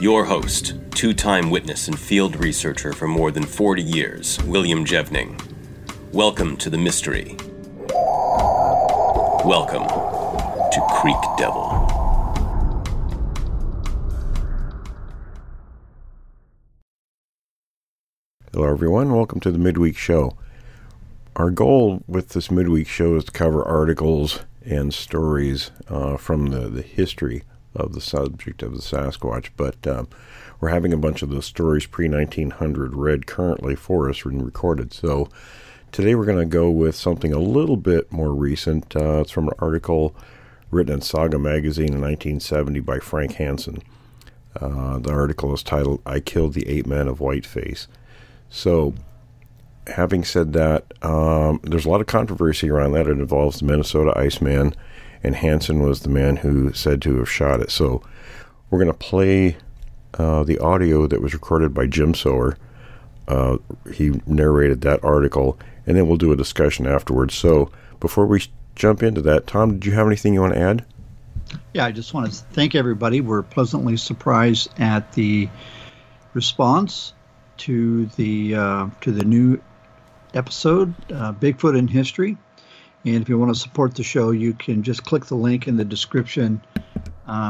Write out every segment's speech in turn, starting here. Your host, two-time witness and field researcher for more than 40 years, William Jevning. Welcome to the mystery. Welcome to Creek Devil. Hello everyone, welcome to the midweek show. Our goal with this midweek show is to cover articles and stories from the history of the subject of the Sasquatch, but we're having a bunch of those stories pre-1900 read currently for us and recorded. So today we're going to go with something a little bit more recent. It's from an article written in Saga magazine in 1970 by Frank Hansen. The article is titled, "I Killed the Ape Man of Whiteface." So, having said that, there's a lot of controversy around that. It involves the Minnesota Iceman, and Hansen was the man who said to have shot it. So, we're going to play the audio that was recorded by Jim Sower. He narrated that article, and then we'll do a discussion afterwards. So, before we jump into that, Tom, did you have anything you want to add? Yeah, I just want to thank everybody. We're pleasantly surprised at the response to the new episode, Bigfoot in History. And if you want to support the show, you can just click the link in the description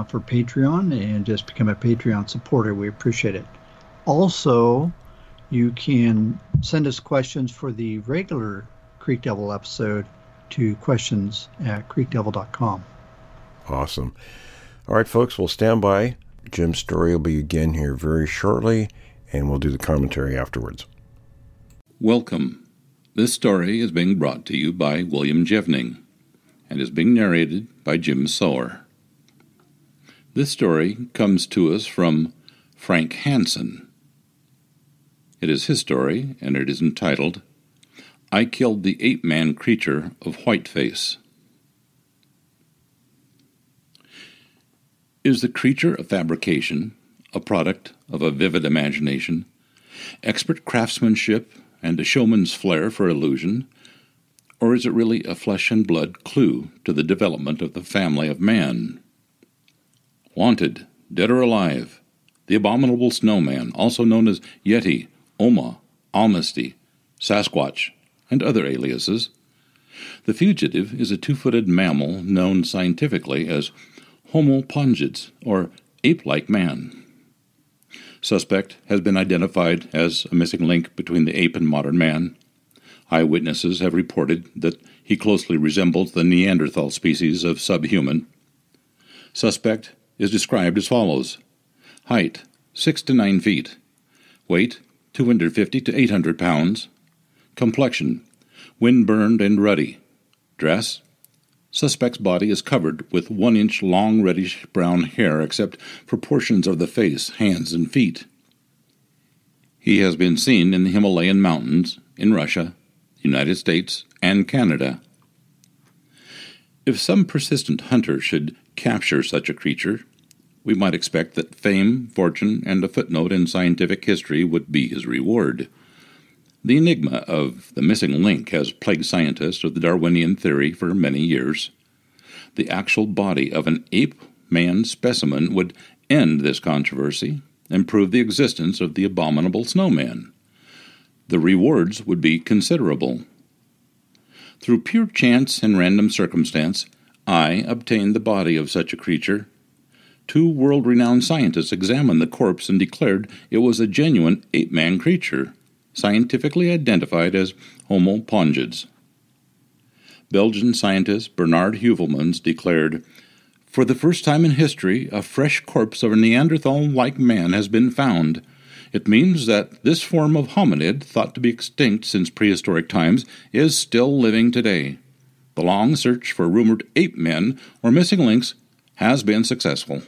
for Patreon and just become a Patreon supporter. We appreciate it. Also, you can send us questions for the regular Creek Devil episode to questions@creekdevil.com. Awesome. All right, folks, we'll stand by. Jim's story will be again here very shortly, and we'll do the commentary afterwards. Welcome. This story is being brought to you by William Jevning and is being narrated by Jim Sower. This story comes to us from Frank Hansen. It is his story, and it is entitled, "I Killed the Ape-Man Creature of Whiteface." Is the creature a fabrication, a product of a vivid imagination, expert craftsmanship, and a showman's flair for illusion, or is it really a flesh-and-blood clue to the development of the family of man? Wanted, dead or alive, the abominable snowman, also known as Yeti, Oma, Almasti, Sasquatch, and other aliases, the fugitive is a two-footed mammal known scientifically as Homo Pongids, or ape-like man. Suspect has been identified as a missing link between the ape and modern man. Eyewitnesses have reported that he closely resembles the Neanderthal species of subhuman. Suspect is described as follows. Height, 6 to 9 feet. Weight, 250 to 800 pounds. Complexion, wind-burned and ruddy. Dress, suspect's body is covered with 1-inch long reddish-brown hair except for portions of the face, hands, and feet. He has been seen in the Himalayan mountains, in Russia, the United States, and Canada. If some persistent hunter should capture such a creature, we might expect that fame, fortune, and a footnote in scientific history would be his reward. The enigma of the missing link has plagued scientists of the Darwinian theory for many years. The actual body of an ape-man specimen would end this controversy and prove the existence of the abominable snowman. The rewards would be considerable. Through pure chance and random circumstance, I obtained the body of such a creature. 2 world-renowned scientists examined the corpse and declared it was a genuine ape-man creature, scientifically identified as Homo Pongids. Belgian scientist Bernard Heuvelmans declared, "For the first time in history, a fresh corpse of a Neanderthal-like man has been found. It means that this form of hominid, thought to be extinct since prehistoric times, is still living today. The long search for rumored ape men or missing links has been successful."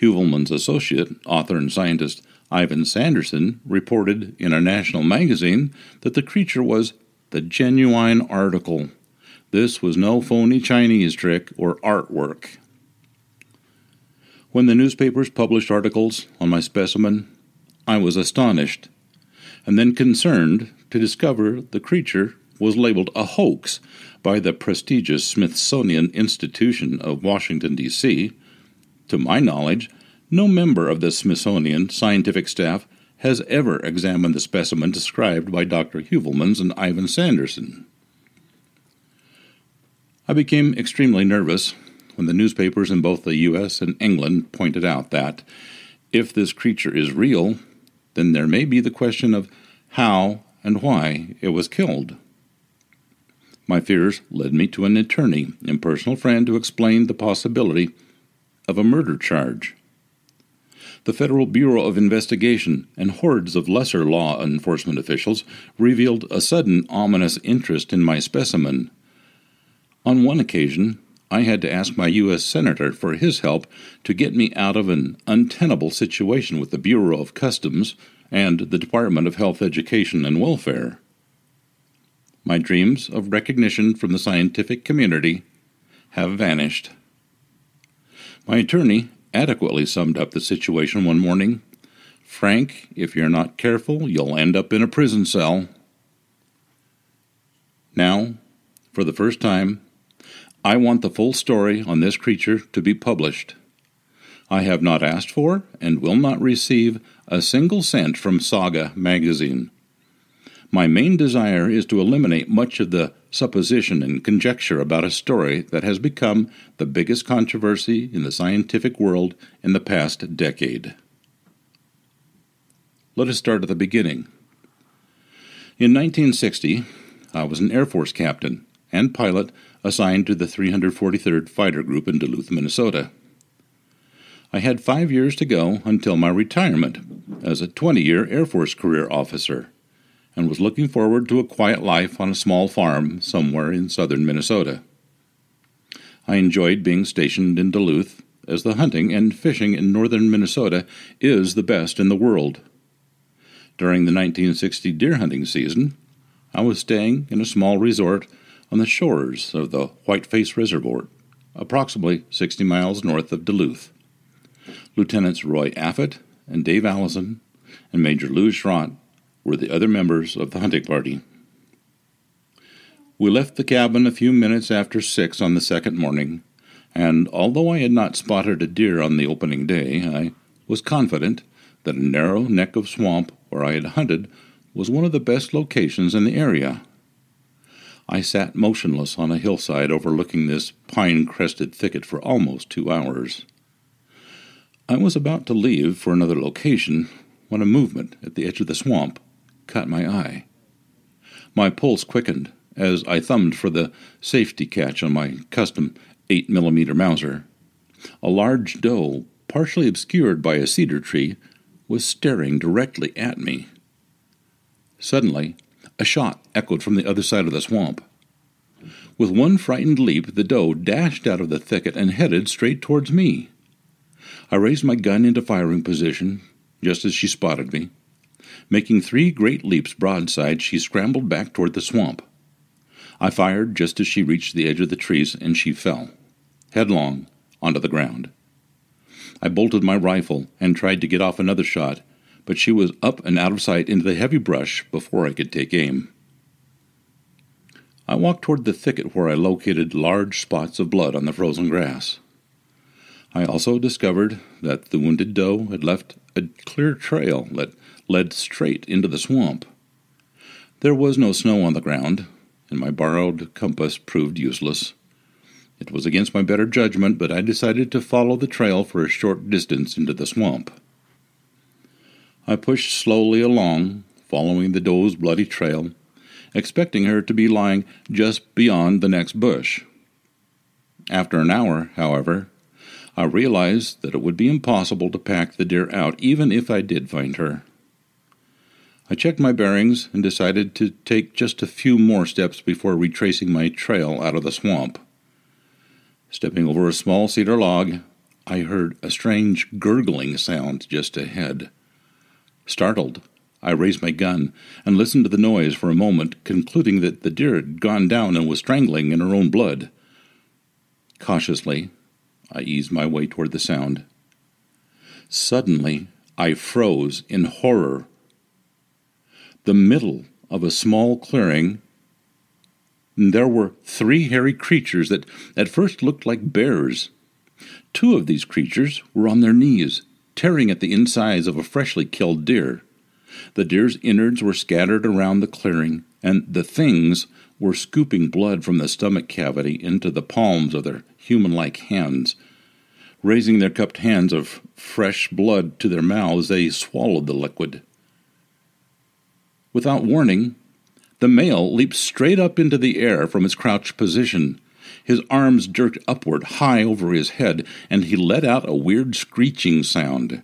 Heuvelmans' associate, author and scientist Ivan Sanderson, reported in a national magazine that the creature was the genuine article. This was no phony Chinese trick or artwork. When the newspapers published articles on my specimen, I was astonished, and then concerned to discover the creature was labeled a hoax by the prestigious Smithsonian Institution of Washington, D.C. To my knowledge, no member of the Smithsonian scientific staff has ever examined the specimen described by Dr. Heuvelmans and Ivan Sanderson. I became extremely nervous when the newspapers in both the U.S. and England pointed out that, if this creature is real, then there may be the question of how and why it was killed. My fears led me to an attorney and personal friend who explained the possibility of a murder charge. The Federal Bureau of Investigation and hordes of lesser law enforcement officials revealed a sudden ominous interest in my specimen. On one occasion, I had to ask my U.S. Senator for his help to get me out of an untenable situation with the Bureau of Customs and the Department of Health, Education, and Welfare. My dreams of recognition from the scientific community have vanished. My attorney adequately summed up the situation one morning. Frank, if you're not careful, you'll end up in a prison cell. Now, for the first time, I want the full story on this creature to be published. I have not asked for and will not receive a single cent from Saga magazine. My main desire is to eliminate much of the supposition and conjecture about a story that has become the biggest controversy in the scientific world in the past decade. Let us start at the beginning. In 1960, I was an Air Force captain and pilot assigned to the 343rd Fighter Group in Duluth, Minnesota. I had 5 years to go until my retirement as a 20-year Air Force career officer, and was looking forward to a quiet life on a small farm somewhere in southern Minnesota. I enjoyed being stationed in Duluth, as the hunting and fishing in northern Minnesota is the best in the world. During the 1960 deer hunting season, I was staying in a small resort on the shores of the Whiteface Reservoir, approximately 60 miles north of Duluth. Lieutenants Roy Affitt and Dave Allison and Major Lou Schraunt were the other members of the hunting party. We left the cabin a few minutes after 6 on the second morning, and although I had not spotted a deer on the opening day, I was confident that a narrow neck of swamp where I had hunted was one of the best locations in the area. I sat motionless on a hillside overlooking this pine-crested thicket for almost 2 hours. I was about to leave for another location when a movement at the edge of the swamp caught my eye. My pulse quickened as I thumbed for the safety catch on my custom 8mm Mauser. A large doe, partially obscured by a cedar tree, was staring directly at me. Suddenly, a shot echoed from the other side of the swamp. With one frightened leap, the doe dashed out of the thicket and headed straight towards me. I raised my gun into firing position just as she spotted me. Making 3 great leaps broadside, she scrambled back toward the swamp. I fired just as she reached the edge of the trees, and she fell, headlong, onto the ground. I bolted my rifle and tried to get off another shot, but she was up and out of sight into the heavy brush before I could take aim. I walked toward the thicket where I located large spots of blood on the frozen grass. I also discovered that the wounded doe had left a clear trail that led straight into the swamp. There was no snow on the ground, and my borrowed compass proved useless. It was against my better judgment, but I decided to follow the trail for a short distance into the swamp. I pushed slowly along, following the doe's bloody trail, expecting her to be lying just beyond the next bush. After an hour, however, I realized that it would be impossible to pack the deer out, even if I did find her. I checked my bearings and decided to take just a few more steps before retracing my trail out of the swamp. Stepping over a small cedar log, I heard a strange gurgling sound just ahead. Startled, I raised my gun and listened to the noise for a moment, concluding that the deer had gone down and was strangling in her own blood. Cautiously, I eased my way toward the sound. Suddenly, I froze in horror. The middle of a small clearing, there were three hairy creatures that at first looked like bears. Two of these creatures were on their knees, tearing at the insides of a freshly killed deer. The deer's innards were scattered around the clearing, and the things were scooping blood from the stomach cavity into the palms of their human-like hands. Raising their cupped hands of fresh blood to their mouths, they swallowed the liquid. Without warning, the male leaped straight up into the air from his crouched position. His arms jerked upward, high over his head, and he let out a weird screeching sound.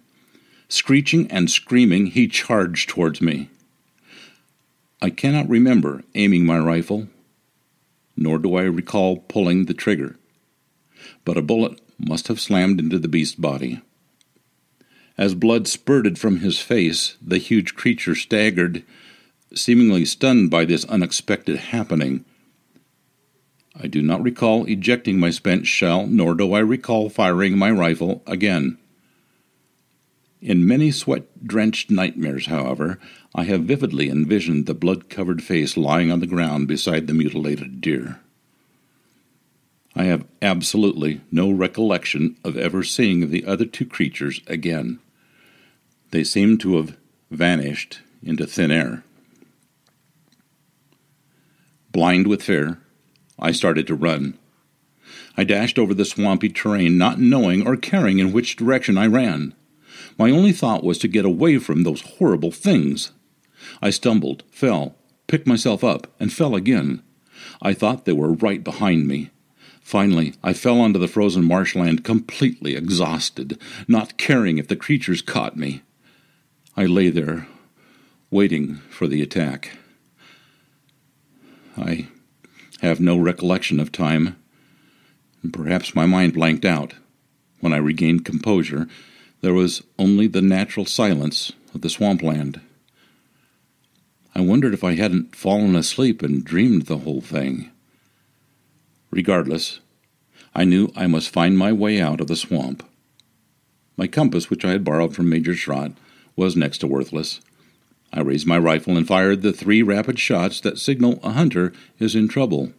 Screeching and screaming, he charged towards me. I cannot remember aiming my rifle, nor do I recall pulling the trigger, but a bullet must have slammed into the beast's body. As blood spurted from his face, the huge creature staggered, seemingly stunned by this unexpected happening. I do not recall ejecting my spent shell, nor do I recall firing my rifle again. In many sweat-drenched nightmares, however, I have vividly envisioned the blood-covered face lying on the ground beside the mutilated deer. I have absolutely no recollection of ever seeing the other two creatures again. They seem to have vanished into thin air. Blind with fear, I started to run. I dashed over the swampy terrain, not knowing or caring in which direction I ran. My only thought was to get away from those horrible things. I stumbled, fell, picked myself up, and fell again. I thought they were right behind me. Finally, I fell onto the frozen marshland, completely exhausted, not caring if the creatures caught me. I lay there, waiting for the attack. I have no recollection of time, and perhaps my mind blanked out. When I regained composure, there was only the natural silence of the swampland. I wondered if I hadn't fallen asleep and dreamed the whole thing. Regardless, I knew I must find my way out of the swamp. My compass, which I had borrowed from Major Schraunt, was next to worthless. I raised my rifle and fired the three rapid shots that signal a hunter is in trouble.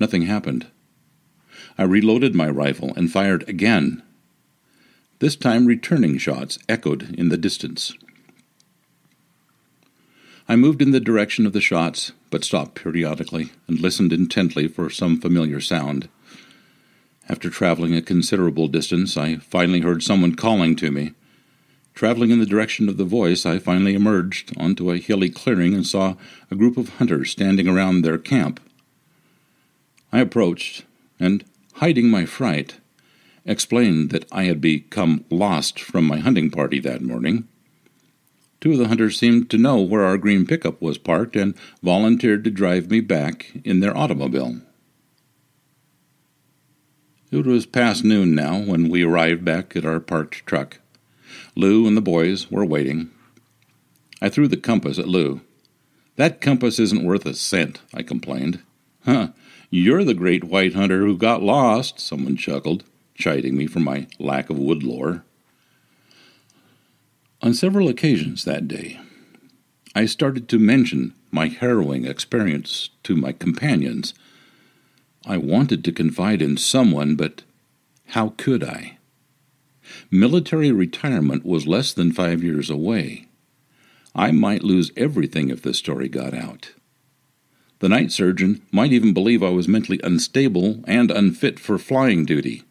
Nothing happened. I reloaded my rifle and fired again. This time returning shots echoed in the distance. I moved in the direction of the shots, but stopped periodically and listened intently for some familiar sound. After traveling a considerable distance, I finally heard someone calling to me. Traveling in the direction of the voice, I finally emerged onto a hilly clearing and saw a group of hunters standing around their camp. I approached and, hiding my fright, explained that I had become lost from my hunting party that morning. Two of the hunters seemed to know where our green pickup was parked and volunteered to drive me back in their automobile. It was past noon now when we arrived back at our parked truck. Lou and the boys were waiting. I threw the compass at Lou. "That compass isn't worth a cent," I complained. "Huh, you're the great white hunter who got lost," someone chuckled, chiding me for my lack of wood lore. On several occasions that day, I started to mention my harrowing experience to my companions. I wanted to confide in someone, but how could I? Military retirement was less than 5 years away. I might lose everything if this story got out. The night surgeon might even believe I was mentally unstable and unfit for flying duty.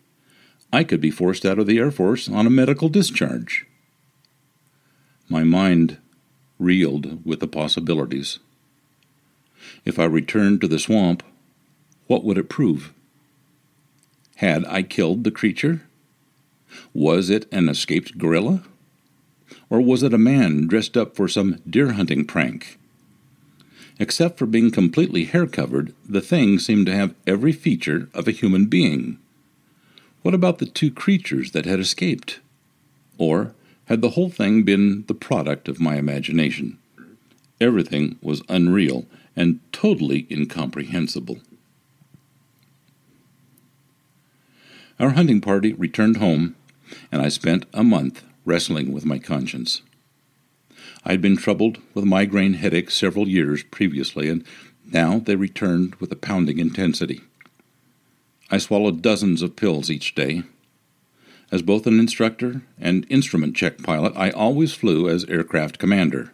I could be forced out of the Air Force on a medical discharge. My mind reeled with the possibilities. If I returned to the swamp, what would it prove? Had I killed the creature? Was it an escaped gorilla? Or was it a man dressed up for some deer-hunting prank? Except for being completely hair-covered, the thing seemed to have every feature of a human being. What about the two creatures that had escaped? Or had the whole thing been the product of my imagination? Everything was unreal and totally incomprehensible. Our hunting party returned home, and I spent a month wrestling with my conscience. I'd been troubled with migraine headaches several years previously, and now they returned with a pounding intensity. I swallowed dozens of pills each day. As both an instructor and instrument check pilot, I always flew as aircraft commander.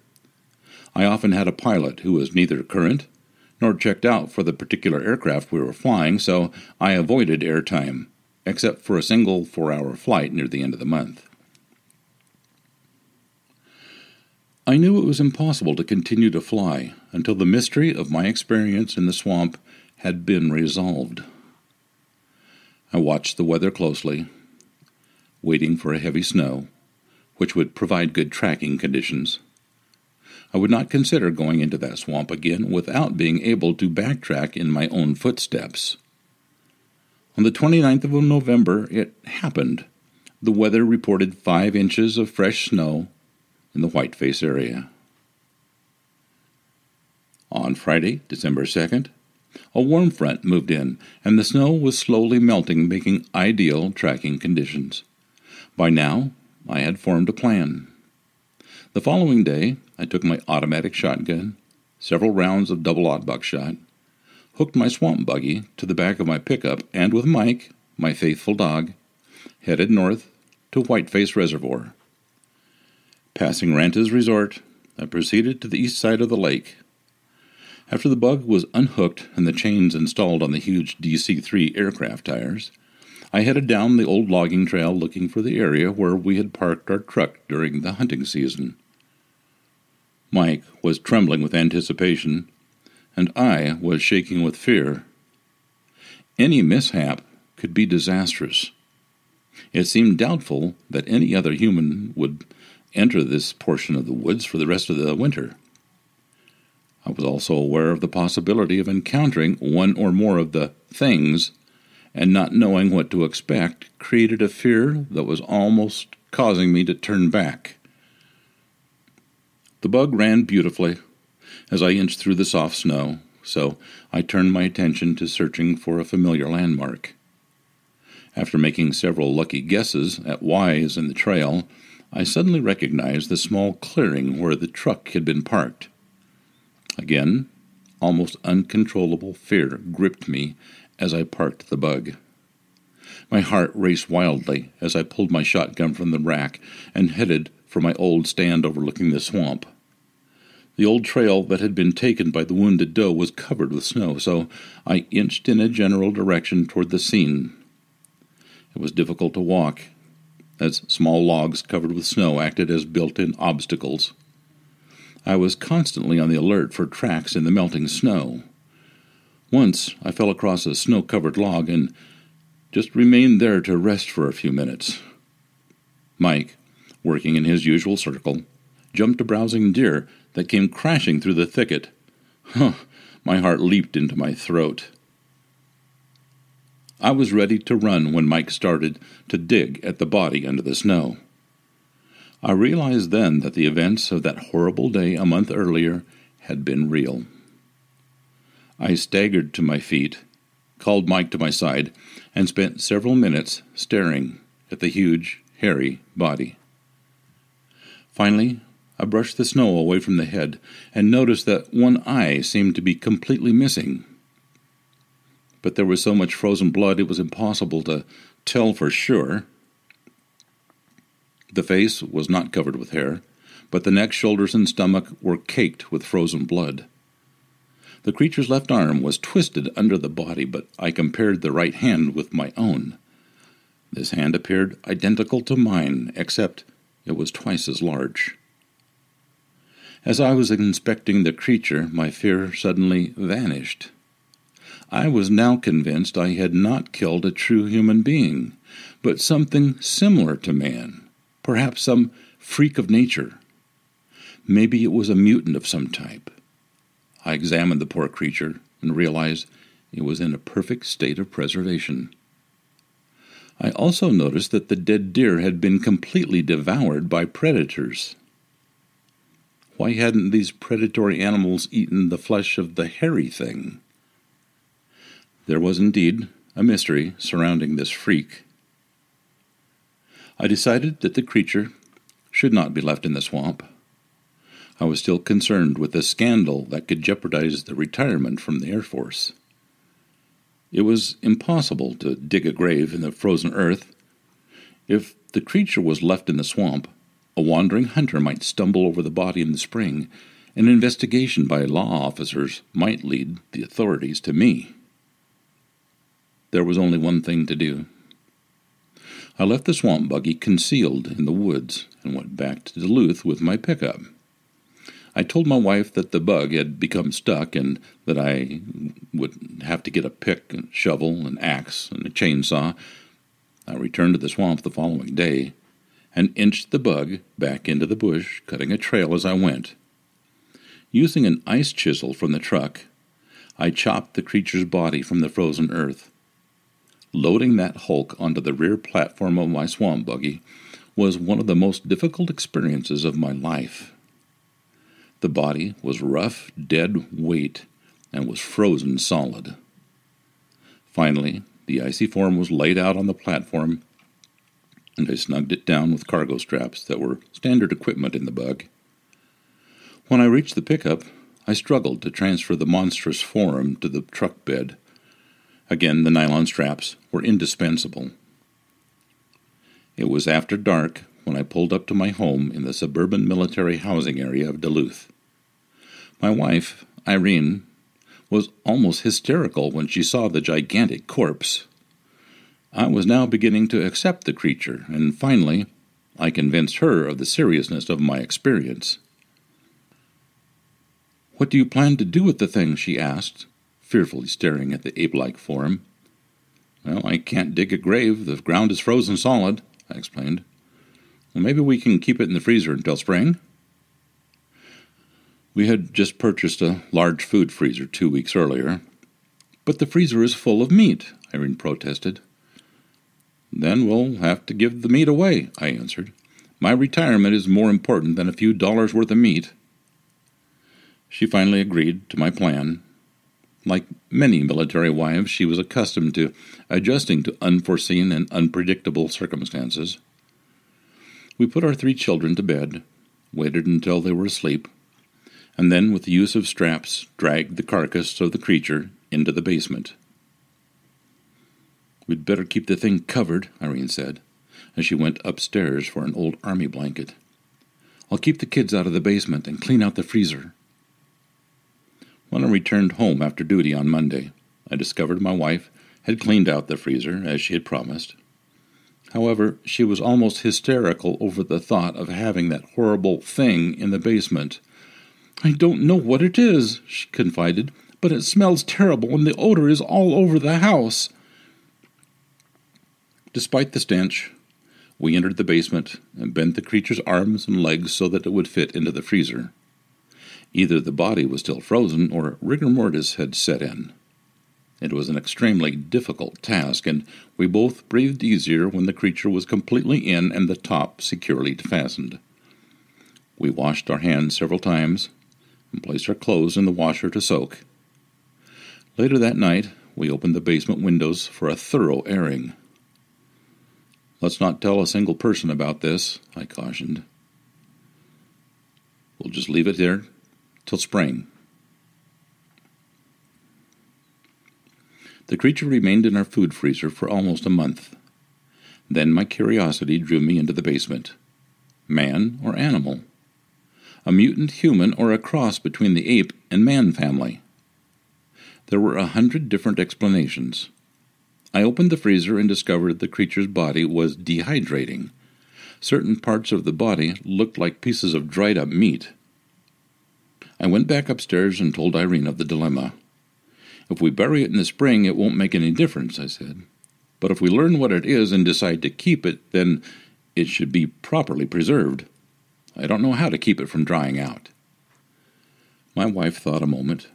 I often had a pilot who was neither current nor checked out for the particular aircraft we were flying, so I avoided airtime, except for a single 4-hour flight near the end of the month. I knew it was impossible to continue to fly until the mystery of my experience in the swamp had been resolved. I watched the weather closely, waiting for a heavy snow, which would provide good tracking conditions. I would not consider going into that swamp again without being able to backtrack in my own footsteps. On the 29th of November, it happened. The weather reported 5 inches of fresh snow in the Whiteface area. On Friday, December 2nd, a warm front moved in, and the snow was slowly melting, making ideal tracking conditions. By now, I had formed a plan. The following day, I took my automatic shotgun, several rounds of double-aught buckshot, hooked my swamp buggy to the back of my pickup, and with Mike, my faithful dog, headed north to Whiteface Reservoir. Passing Ranta's Resort, I proceeded to the east side of the lake. After the bug was unhooked and the chains installed on the huge DC-3 aircraft tires, I headed down the old logging trail looking for the area where we had parked our truck during the hunting season. Mike was trembling with anticipation, and I was shaking with fear. Any mishap could be disastrous. It seemed doubtful that any other human would enter this portion of the woods for the rest of the winter. I was also aware of the possibility of encountering one or more of the things, and not knowing what to expect created a fear that was almost causing me to turn back. The bug ran beautifully as I inched through the soft snow, so I turned my attention to searching for a familiar landmark. After making several lucky guesses at Y's in the trail, I suddenly recognized the small clearing where the truck had been parked. Again, almost uncontrollable fear gripped me as I parked the bug. My heart raced wildly as I pulled my shotgun from the rack and headed for my old stand overlooking the swamp. The old trail that had been taken by the wounded doe was covered with snow, so I inched in a general direction toward the scene. It was difficult to walk, as small logs covered with snow acted as built-in obstacles. I was constantly on the alert for tracks in the melting snow. Once I fell across a snow-covered log and just remained there to rest for a few minutes. Mike, working in his usual circle, jumped a browsing deer that came crashing through the thicket. My heart leaped into my throat. I was ready to run when Mike started to dig at the body under the snow. I realized then that the events of that horrible day a month earlier had been real. I staggered to my feet, called Mike to my side, and spent several minutes staring at the huge, hairy body. Finally, I brushed the snow away from the head and noticed that one eye seemed to be completely missing. But there was so much frozen blood it was impossible to tell for sure. The face was not covered with hair, but the neck, shoulders, and stomach were caked with frozen blood. The creature's left arm was twisted under the body, but I compared the right hand with my own. This hand appeared identical to mine, except it was twice as large. As I was inspecting the creature, my fear suddenly vanished. I was now convinced I had not killed a true human being, but something similar to man, perhaps some freak of nature. Maybe it was a mutant of some type. I examined the poor creature and realized it was in a perfect state of preservation. I also noticed that the dead deer had been completely devoured by predators. Why hadn't these predatory animals eaten the flesh of the hairy thing? There was indeed a mystery surrounding this freak. I decided that the creature should not be left in the swamp. I was still concerned with a scandal that could jeopardize the retirement from the Air Force. It was impossible to dig a grave in the frozen earth. If the creature was left in the swamp, a wandering hunter might stumble over the body in the spring. An investigation by law officers might lead the authorities to me. There was only one thing to do. I left the swamp buggy concealed in the woods and went back to Duluth with my pickup. I told my wife that the bug had become stuck and that I would have to get a pick and shovel, an axe, and a chainsaw. I returned to the swamp the following day and inched the bug back into the bush, cutting a trail as I went. Using an ice chisel from the truck, I chopped the creature's body from the frozen earth. Loading that hulk onto the rear platform of my swamp buggy was one of the most difficult experiences of my life. The body was rough, dead weight, and was frozen solid. Finally, the icy form was laid out on the platform, and I snugged it down with cargo straps that were standard equipment in the bug. When I reached the pickup, I struggled to transfer the monstrous form to the truck bed. Again, the nylon straps were indispensable. It was after dark when I pulled up to my home in the suburban military housing area of Duluth. My wife, Irene, was almost hysterical when she saw the gigantic corpse. I was now beginning to accept the creature, and finally, I convinced her of the seriousness of my experience. "What do you plan to do with the thing?" she asked, fearfully staring at the ape-like form. "Well, I can't dig a grave. The ground is frozen solid," I explained. "Well, maybe we can keep it in the freezer until spring." We had just purchased a large food freezer 2 weeks earlier. "But the freezer is full of meat," Irene protested. "Then we'll have to give the meat away," I answered. "My retirement is more important than a few dollars worth of meat." She finally agreed to my plan. Like many military wives, she was accustomed to adjusting to unforeseen and unpredictable circumstances. We put our 3 children to bed, waited until they were asleep, and then, with the use of straps, dragged the carcass of the creature into the basement. "We'd better keep the thing covered," Irene said, as she went upstairs for an old army blanket. "I'll keep the kids out of the basement and clean out the freezer." When I returned home after duty on Monday, I discovered my wife had cleaned out the freezer, as she had promised. However, she was almost hysterical over the thought of having that horrible thing in the basement. "I don't know what it is," she confided, "but it smells terrible and the odor is all over the house." Despite the stench, we entered the basement and bent the creature's arms and legs so that it would fit into the freezer. Either the body was still frozen or rigor mortis had set in. It was an extremely difficult task, and we both breathed easier when the creature was completely in and the top securely fastened. We washed our hands several times and placed our clothes in the washer to soak. Later that night, we opened the basement windows for a thorough airing. "Let's not tell a single person about this," I cautioned. "We'll just leave it there till spring." The creature remained in our food freezer for almost a month. Then my curiosity drew me into the basement. Man or animal? A mutant human or a cross between the ape and man family? There were 100 different explanations. I opened the freezer and discovered the creature's body was dehydrating. Certain parts of the body looked like pieces of dried-up meat. I went back upstairs and told Irene of the dilemma. "If we bury it in the spring, it won't make any difference," I said. "But if we learn what it is and decide to keep it, then it should be properly preserved. I don't know how to keep it from drying out." My wife thought a moment.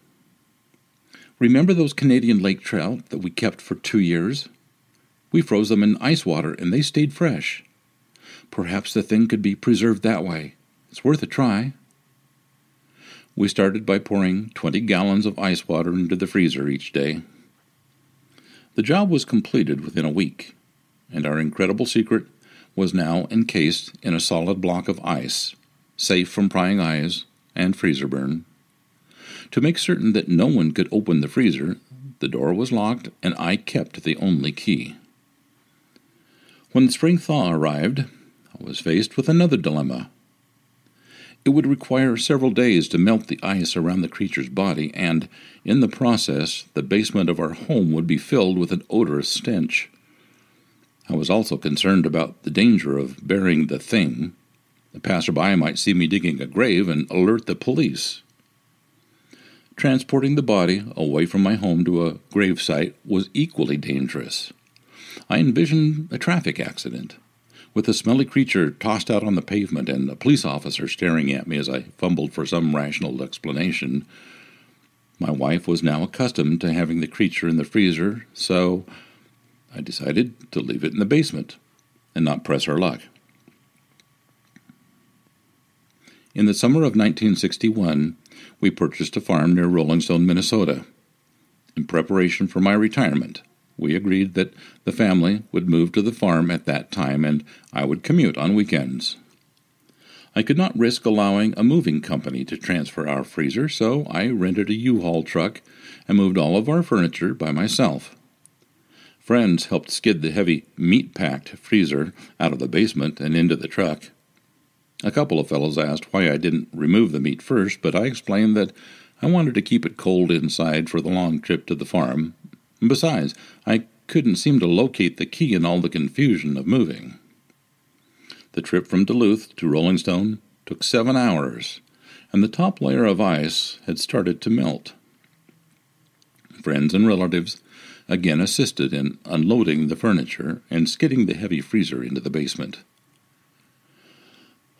"Remember those Canadian lake trout that we kept for 2 years? We froze them in ice water and they stayed fresh. Perhaps the thing could be preserved that way. It's worth a try. We started by pouring 20 gallons of ice water into the freezer each day. The job was completed within a week, and our incredible secret was now encased in a solid block of ice, safe from prying eyes and freezer burn. To make certain that no one could open the freezer, the door was locked, and I kept the only key. When the spring thaw arrived, I was faced with another dilemma. It would require several days to melt the ice around the creature's body, and, in the process, the basement of our home would be filled with an odorous stench. I was also concerned about the danger of burying the thing. The passerby might see me digging a grave and alert the police. Transporting the body away from my home to a gravesite was equally dangerous. I envisioned a traffic accident, with a smelly creature tossed out on the pavement and a police officer staring at me as I fumbled for some rational explanation. My wife was now accustomed to having the creature in the freezer, so I decided to leave it in the basement and not press her luck. In the summer of 1961, we purchased a farm near Rolling Stone, Minnesota. In preparation for my retirement, we agreed that the family would move to the farm at that time and I would commute on weekends. I could not risk allowing a moving company to transfer our freezer, so I rented a U-Haul truck and moved all of our furniture by myself. Friends helped skid the heavy, meat-packed freezer out of the basement and into the truck. A couple of fellows asked why I didn't remove the meat first, but I explained that I wanted to keep it cold inside for the long trip to the farm. Besides, I couldn't seem to locate the key in all the confusion of moving. The trip from Duluth to Rolling Stone took 7 hours, and the top layer of ice had started to melt. Friends and relatives again assisted in unloading the furniture and skidding the heavy freezer into the basement.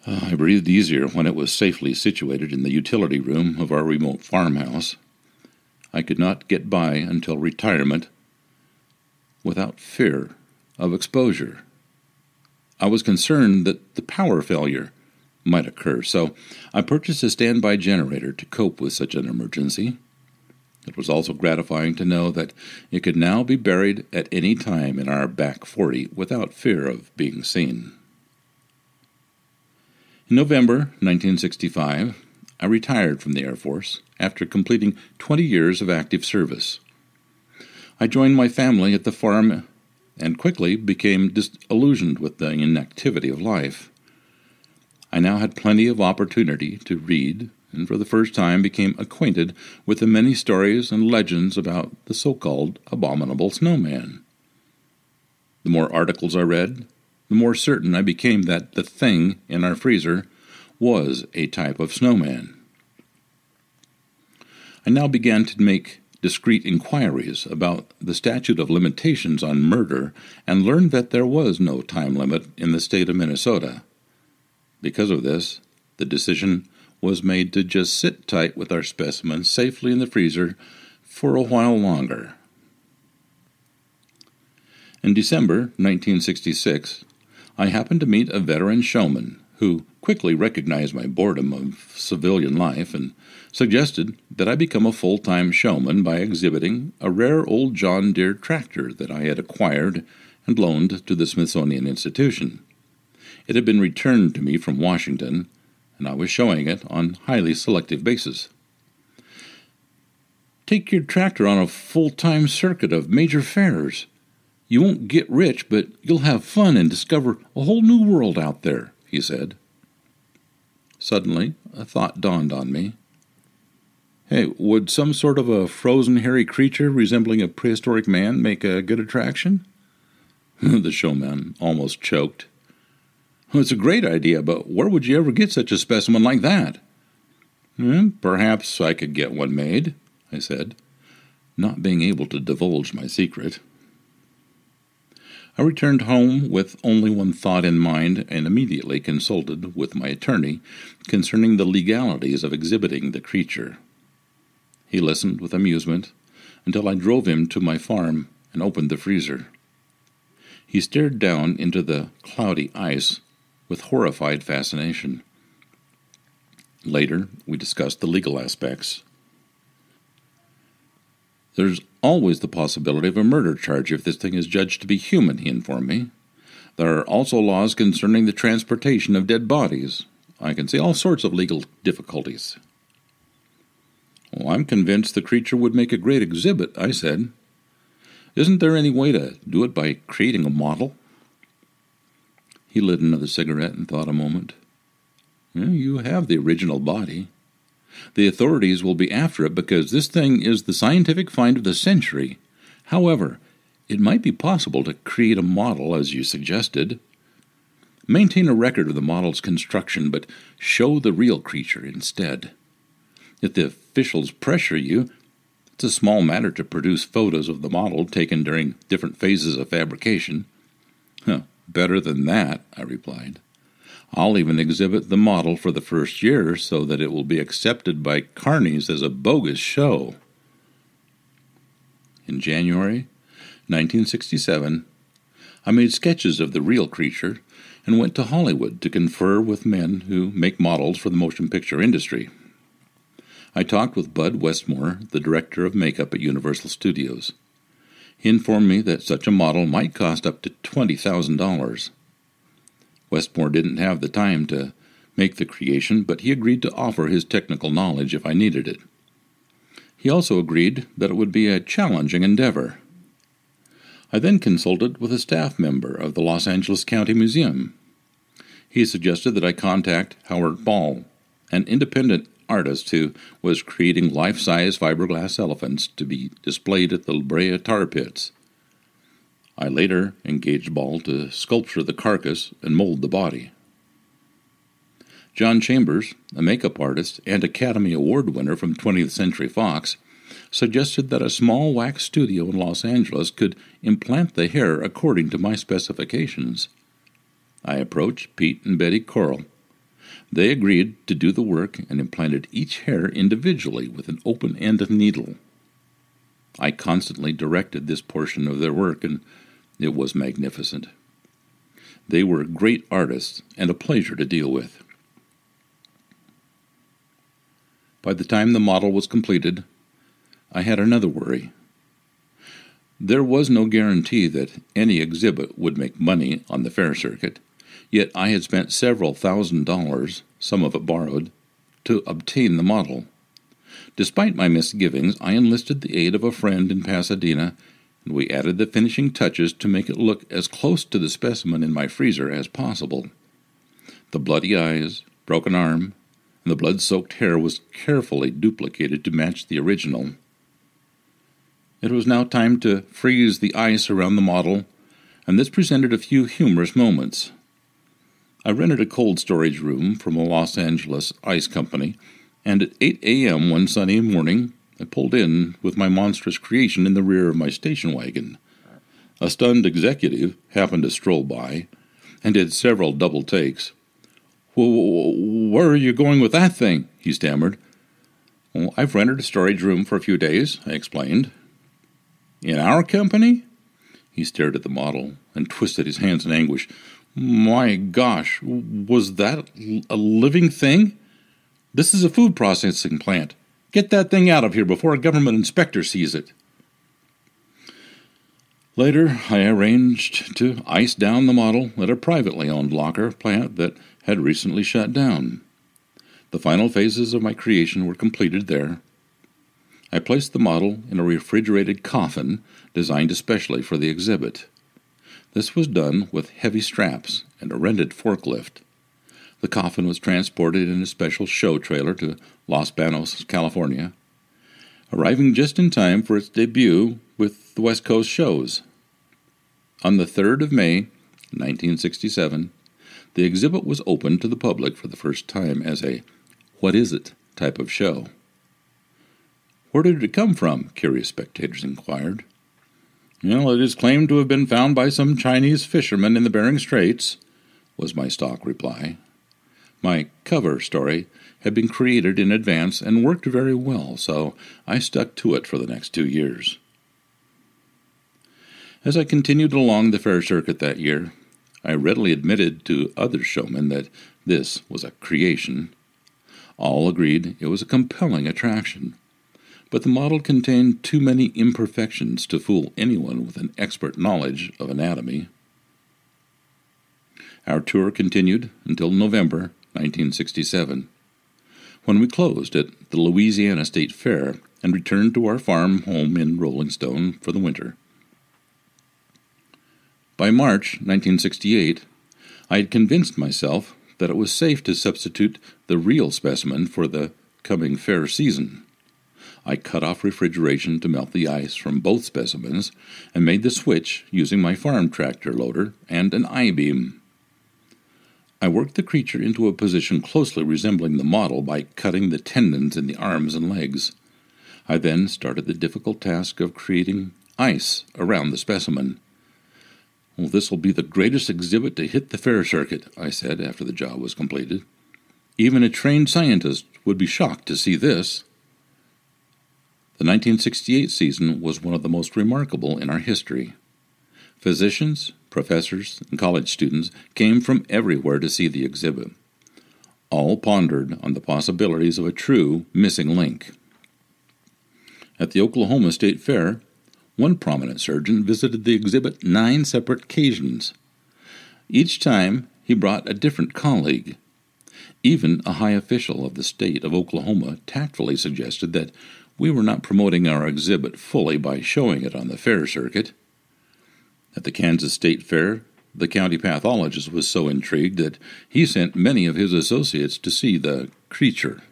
I breathed easier when it was safely situated in the utility room of our remote farmhouse. I could not get by until retirement without fear of exposure. I was concerned that the power failure might occur, so I purchased a standby generator to cope with such an emergency. It was also gratifying to know that it could now be buried at any time in our back 40 without fear of being seen. In November 1965, I retired from the Air Force after completing 20 years of active service. I joined my family at the farm and quickly became disillusioned with the inactivity of life. I now had plenty of opportunity to read, and for the first time became acquainted with the many stories and legends about the so-called abominable snowman. The more articles I read, the more certain I became that the thing in our freezer was a type of snowman. I now began to make discreet inquiries about the statute of limitations on murder and learned that there was no time limit in the state of Minnesota. Because of this, the decision was made to just sit tight with our specimens safely in the freezer for a while longer. In December 1966, I happened to meet a veteran showman who quickly recognized my boredom of civilian life and suggested that I become a full-time showman by exhibiting a rare old John Deere tractor that I had acquired and loaned to the Smithsonian Institution. It had been returned to me from Washington, and I was showing it on highly selective basis. "Take your tractor on a full-time circuit of major fairs. You won't get rich, but you'll have fun and discover a whole new world out there," he said. Suddenly, a thought dawned on me. Hey, would some sort of a frozen hairy creature resembling a prehistoric man make a good attraction? The showman almost choked. "Well, it's a great idea, but where would you ever get such a specimen like that?" "Perhaps I could get one made," I said, not being able to divulge my secret. I returned home with only one thought in mind and immediately consulted with my attorney concerning the legalities of exhibiting the creature. He listened with amusement until I drove him to my farm and opened the freezer. He stared down into the cloudy ice with horrified fascination. Later, we discussed the legal aspects. There's always the possibility of a murder charge if this thing is judged to be human, he informed me. There are also laws concerning the transportation of dead bodies. I can see all sorts of legal difficulties. Well, I'm convinced the creature would make a great exhibit, I said. Isn't there any way to do it by creating a model? He lit another cigarette and thought a moment. You have the original body. The authorities will be after it because this thing is the scientific find of the century. However, it might be possible to create a model, as you suggested. Maintain a record of the model's construction, but show the real creature instead. If the officials pressure you, it's a small matter to produce photos of the model taken during different phases of fabrication. Better than that, I replied. I'll even exhibit the model for the first year so that it will be accepted by carnies as a bogus show. In January 1967, I made sketches of the real creature and went to Hollywood to confer with men who make models for the motion picture industry. I talked with Bud Westmore, the director of makeup at Universal Studios. He informed me that such a model might cost up to $20,000. Westmore didn't have the time to make the creation, but he agreed to offer his technical knowledge if I needed it. He also agreed that it would be a challenging endeavor. I then consulted with a staff member of the Los Angeles County Museum. He suggested that I contact Howard Ball, an independent artist who was creating life-size fiberglass elephants to be displayed at the La Brea Tar Pits. I later engaged Ball to sculpture the carcass and mold the body. John Chambers, a makeup artist and Academy Award winner from 20th Century Fox, suggested that a small wax studio in Los Angeles could implant the hair according to my specifications. I approached Pete and Betty Corral. They agreed to do the work and implanted each hair individually with an open-end needle. I constantly directed this portion of their work, and it was magnificent. They were great artists and a pleasure to deal with. By the time the model was completed, I had another worry. There was no guarantee that any exhibit would make money on the fair circuit, yet I had spent several $1,000, some of it borrowed, to obtain the model. Despite my misgivings, I enlisted the aid of a friend in Pasadena, and we added the finishing touches to make it look as close to the specimen in my freezer as possible. The bloody eyes, broken arm, and the blood-soaked hair was carefully duplicated to match the original. It was now time to freeze the ice around the model, and this presented a few humorous moments. I rented a cold storage room from a Los Angeles ice company, and at 8 a.m. one sunny morning, I pulled in with my monstrous creation in the rear of my station wagon. A stunned executive happened to stroll by and did several double takes. Where are you going with that thing? He stammered. Well, I've rented a storage room for a few days, I explained. In our company? He stared at the model and twisted his hands in anguish. My gosh, was that a living thing? This is a food processing plant. Get that thing out of here before a government inspector sees it. Later, I arranged to ice down the model at a privately owned locker plant that had recently shut down. The final phases of my creation were completed there. I placed the model in a refrigerated coffin designed especially for the exhibit. This was done with heavy straps and a rented forklift. The coffin was transported in a special show trailer to Los Banos, California, arriving just in time for its debut with the West Coast shows. On the 3rd of May, 1967, the exhibit was opened to the public for the first time as a "What is it?" type of show. Where did it come from? Curious spectators inquired. It is claimed to have been found by some Chinese fishermen in the Bering Straits, was my stock reply. My cover story had been created in advance and worked very well, so I stuck to it for the next 2 years. As I continued along the fair circuit that year, I readily admitted to other showmen that this was a creation. All agreed it was a compelling attraction, but the model contained too many imperfections to fool anyone with an expert knowledge of anatomy. Our tour continued until November 1967, when we closed at the Louisiana State Fair and returned to our farm home in Rolling Stone for the winter. By March 1968, I had convinced myself that it was safe to substitute the real specimen for the coming fair season. I cut off refrigeration to melt the ice from both specimens and made the switch using my farm tractor loader and an I-beam. I worked the creature into a position closely resembling the model by cutting the tendons in the arms and legs. I then started the difficult task of creating ice around the specimen. "Well, this will be the greatest exhibit to hit the fair circuit," I said after the job was completed. "Even a trained scientist would be shocked to see this." The 1968 season was one of the most remarkable in our history. Physicians, professors, and college students came from everywhere to see the exhibit. All pondered on the possibilities of a true missing link. At the Oklahoma State Fair, one prominent surgeon visited the exhibit 9 separate occasions. Each time, he brought a different colleague. Even a high official of the state of Oklahoma tactfully suggested that we were not promoting our exhibit fully by showing it on the fair circuit. At the Kansas State Fair, the county pathologist was so intrigued that he sent many of his associates to see the creature.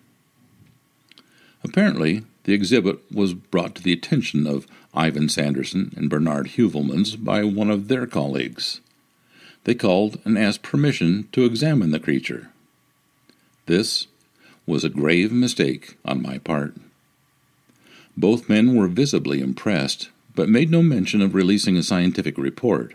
Apparently, the exhibit was brought to the attention of Ivan Sanderson and Bernard Heuvelmans by one of their colleagues. They called and asked permission to examine the creature. This was a grave mistake on my part. Both men were visibly impressed, but made no mention of releasing a scientific report.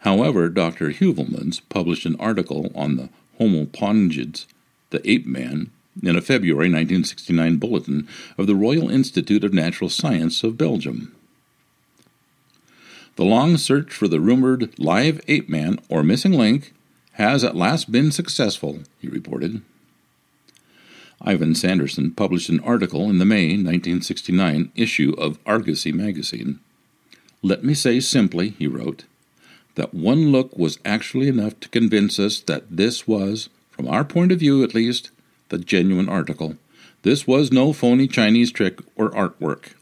However, Dr. Heuvelmans published an article on the Homo Pongids, the ape man, in a February 1969 bulletin of the Royal Institute of Natural Science of Belgium. The long search for the rumored live ape man or missing link has at last been successful, he reported. Ivan Sanderson published an article in the May 1969 issue of Argosy magazine. "Let me say simply," he wrote, "that one look was actually enough to convince us that this was, from our point of view at least, the genuine article. This was no phony Chinese trick or artwork.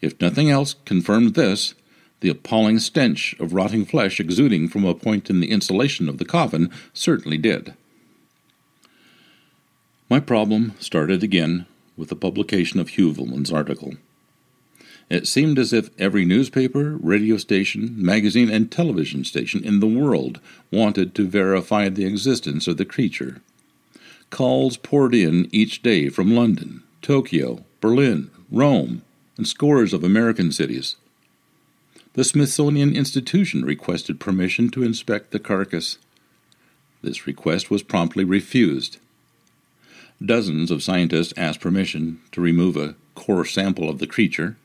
If nothing else confirmed this, the appalling stench of rotting flesh exuding from a point in the insulation of the coffin certainly did." My problem started again with the publication of Heuvelmans' article. It seemed as if every newspaper, radio station, magazine, and television station in the world wanted to verify the existence of the creature. Calls poured in each day from London, Tokyo, Berlin, Rome, and scores of American cities. The Smithsonian Institution requested permission to inspect the carcass. This request was promptly refused. Dozens of scientists asked permission to remove a core sample of the creature.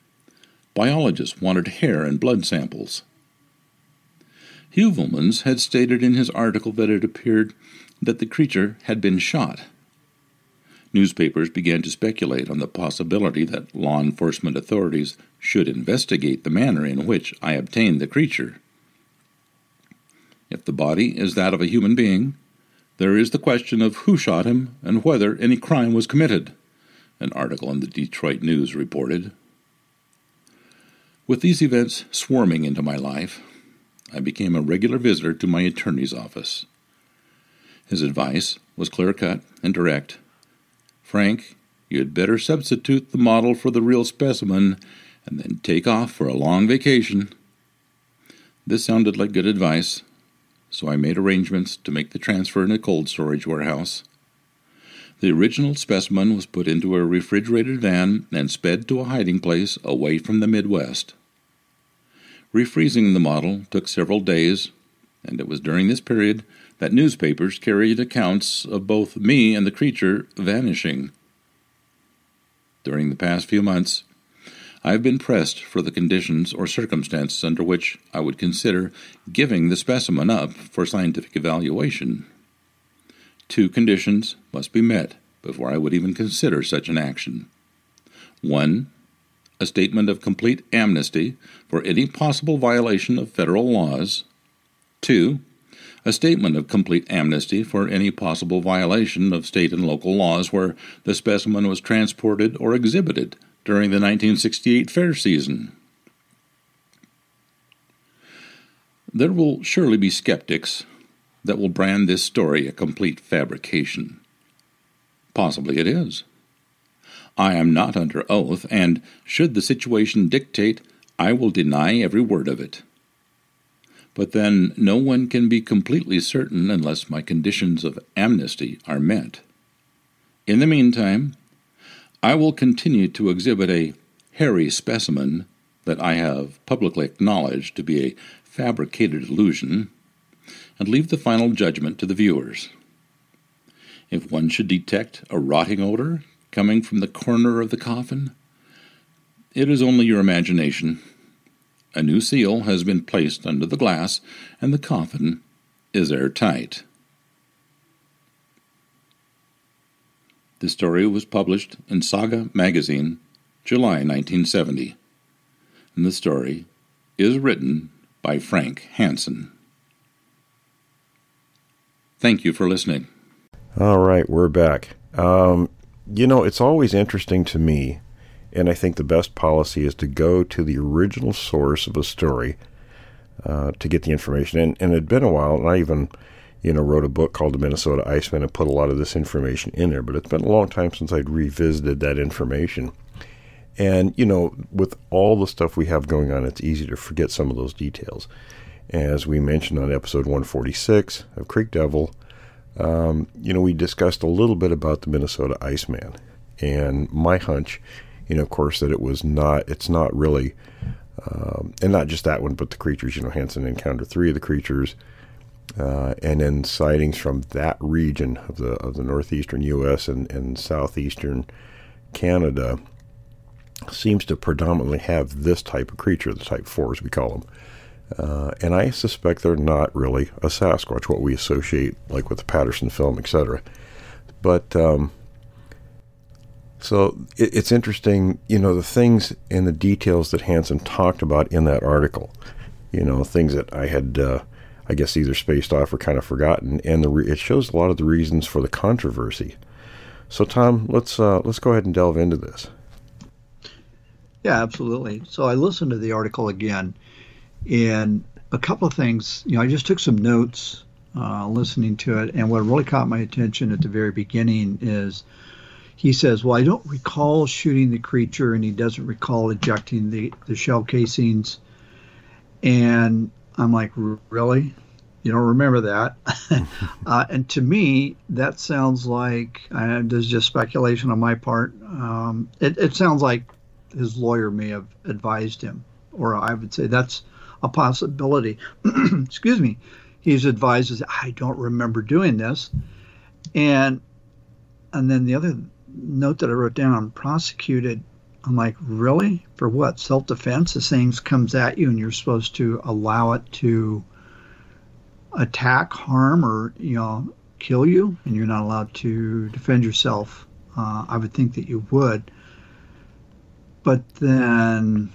Biologists wanted hair and blood samples. Heuvelmans had stated in his article that it appeared that the creature had been shot. Newspapers began to speculate on the possibility that law enforcement authorities should investigate the manner in which I obtained the creature. If the body is that of a human being, there is the question of who shot him and whether any crime was committed, an article in the Detroit News reported. With these events swarming into my life, I became a regular visitor to my attorney's office. His advice was clear-cut and direct. "Frank, you had better substitute the model for the real specimen and then take off for a long vacation." This sounded like good advice, so I made arrangements to make the transfer in a cold storage warehouse. The original specimen was put into a refrigerated van and sped to a hiding place away from the Midwest. Refreezing the model took several days, and it was during this period that newspapers carried accounts of both me and the creature vanishing. During the past few months, I have been pressed for the conditions or circumstances under which I would consider giving the specimen up for scientific evaluation. Two conditions must be met before I would even consider such an action. One, a statement of complete amnesty for any possible violation of federal laws. Two, a statement of complete amnesty for any possible violation of state and local laws where the specimen was transported or exhibited during the 1968 fair season. There will surely be skeptics that will brand this story a complete fabrication. Possibly it is. I am not under oath, and should the situation dictate, I will deny every word of it. But then no one can be completely certain unless my conditions of amnesty are met. In the meantime, I will continue to exhibit a hairy specimen that I have publicly acknowledged to be a fabricated illusion, and leave the final judgment to the viewers. If one should detect a rotting odor coming from the corner of the coffin, it is only your imagination. A new seal has been placed under the glass, and the coffin is airtight. The story was published in Saga magazine, July 1970, and the story is written by Frank Hansen. Thank you for listening. All right, we're back. You know, it's always interesting to me, and I think the best policy is to go to the original source of a story to get the information. And it had been a while, and I even, wrote a book called The Minnesota Iceman and put a lot of this information in there. But it's been a long time since I'd revisited that information. And, with all the stuff we have going on, it's easy to forget some of those details. As we mentioned on episode 146 of Creek Devil, we discussed a little bit about the Minnesota Iceman. And my hunch, of course, that it's not really, and not just that one, but the creatures, Hansen encountered three of the creatures, and then sightings from that region of the northeastern U.S. and southeastern Canada seems to predominantly have this type of creature, the type 4 as we call them. And I suspect they're not really a Sasquatch, what we associate like with the Patterson film, etc. But, so it's interesting, the things and the details that Hansen talked about in that article, things that I had, I guess, either spaced off or kind of forgotten. And it shows a lot of the reasons for the controversy. So, Tom, let's go ahead and delve into this. Yeah, absolutely. So I listened to the article again, and a couple of things, I just took some notes listening to it. And what really caught my attention at the very beginning is he says, well, I don't recall shooting the creature, and he doesn't recall ejecting the shell casings. And I'm like, really? You don't remember that? And to me, that sounds like, there's just speculation on my part. It sounds like his lawyer may have advised him, or I would say that's a possibility. Excuse me. He's advised us, I don't remember doing this. And then the other note that I wrote down, prosecuted. I'm like, really? For what? Self-defense? This thing comes at you and you're supposed to allow it to attack, harm, or, kill you, and you're not allowed to defend yourself. I would think that you would. But then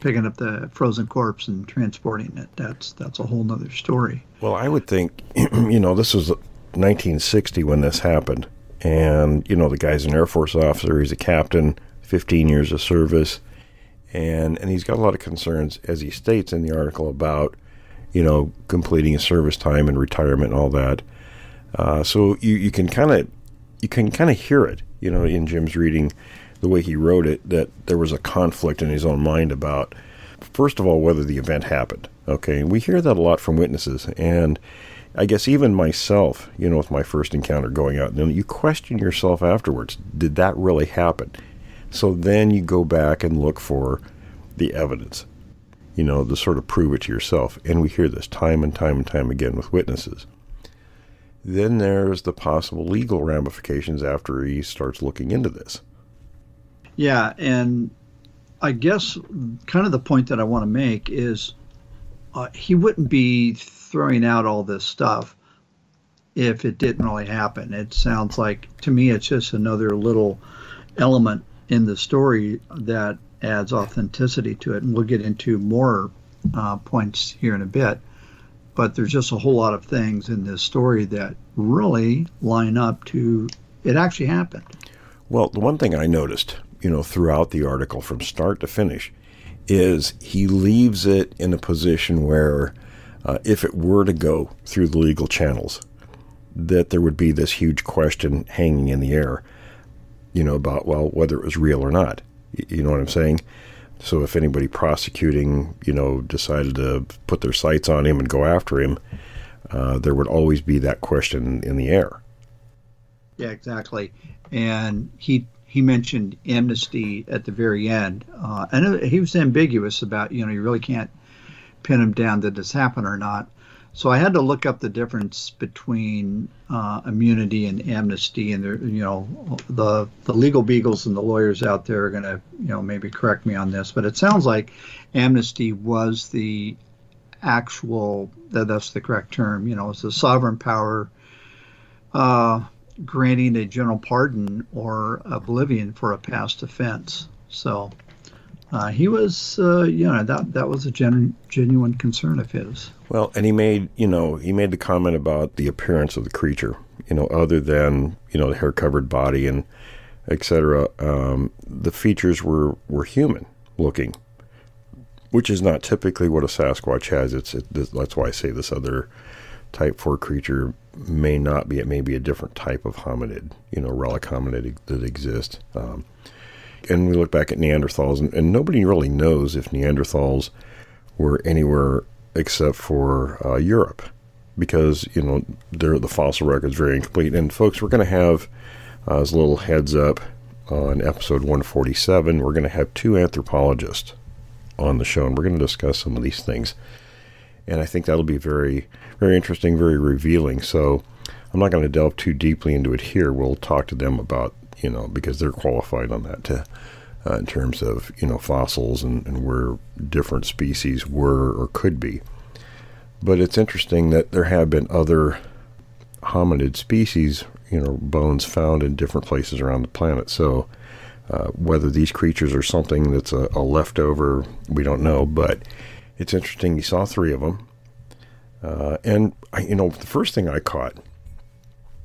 picking up the frozen corpse and transporting it, that's a whole nother story. Well, I would think, this was 1960 when this happened. And, the guy's an Air Force officer. He's a captain, 15 years of service. And he's got a lot of concerns, as he states in the article, about, completing his service time and retirement and all that. So you can kind of hear it, in Jim's reading, the way he wrote it, that there was a conflict in his own mind about, first of all, whether the event happened. Okay, and we hear that a lot from witnesses. And I guess even myself, with my first encounter going out, and you question yourself afterwards, did that really happen? So then you go back and look for the evidence, to sort of prove it to yourself. And we hear this time and time and time again with witnesses. Then there's the possible legal ramifications after he starts looking into this. Yeah, and I guess kind of the point that I want to make is he wouldn't be throwing out all this stuff if it didn't really happen. It sounds like, to me, it's just another little element in the story that adds authenticity to it. And we'll get into more points here in a bit. But there's just a whole lot of things in this story that really line up to it actually happened. Well, the one thing I noticed, you know, throughout the article from start to finish is he leaves it in a position where if it were to go through the legal channels, that there would be this huge question hanging in the air, you know, about, well, whether it was real or not. You know what I'm saying? So if anybody prosecuting, you know, decided to put their sights on him and go after him, there would always be that question in the air. Yeah, exactly. And he mentioned amnesty at the very end. And he was ambiguous about, you know, you really can't pin him down, did this happen or not. So I had to look up the difference between immunity and amnesty, and you know, the legal beagles and the lawyers out there are going to, you know, maybe correct me on this, but it sounds like amnesty was the actual, that's the correct term, you know, it's the sovereign power granting a general pardon or oblivion for a past offense. So he was, you know, that was a genuine concern of his. Well, and he made, you know, the comment about the appearance of the creature, you know, other than, you know, the hair-covered body and et cetera. The features were human-looking, which is not typically what a Sasquatch has. That's why I say this other Type 4 creature may not be. It may be a different type of hominid, you know, relic hominid that exists. And we look back at Neanderthals, and nobody really knows if Neanderthals were anywhere except for Europe, because, you know, the fossil record is very incomplete. And folks, we're going to have, as a little heads up, on episode 147, we're going to have two anthropologists on the show, and we're going to discuss some of these things. And I think that'll be very, very interesting, very revealing. So I'm not going to delve too deeply into it here. We'll talk to them about, you know, because they're qualified on that to, in terms of, you know, fossils and where different species were or could be. But it's interesting that there have been other hominid species, you know, bones found in different places around the planet. So whether these creatures are something that's a leftover, we don't know, but it's interesting. You saw three of them. You know, the first thing I caught,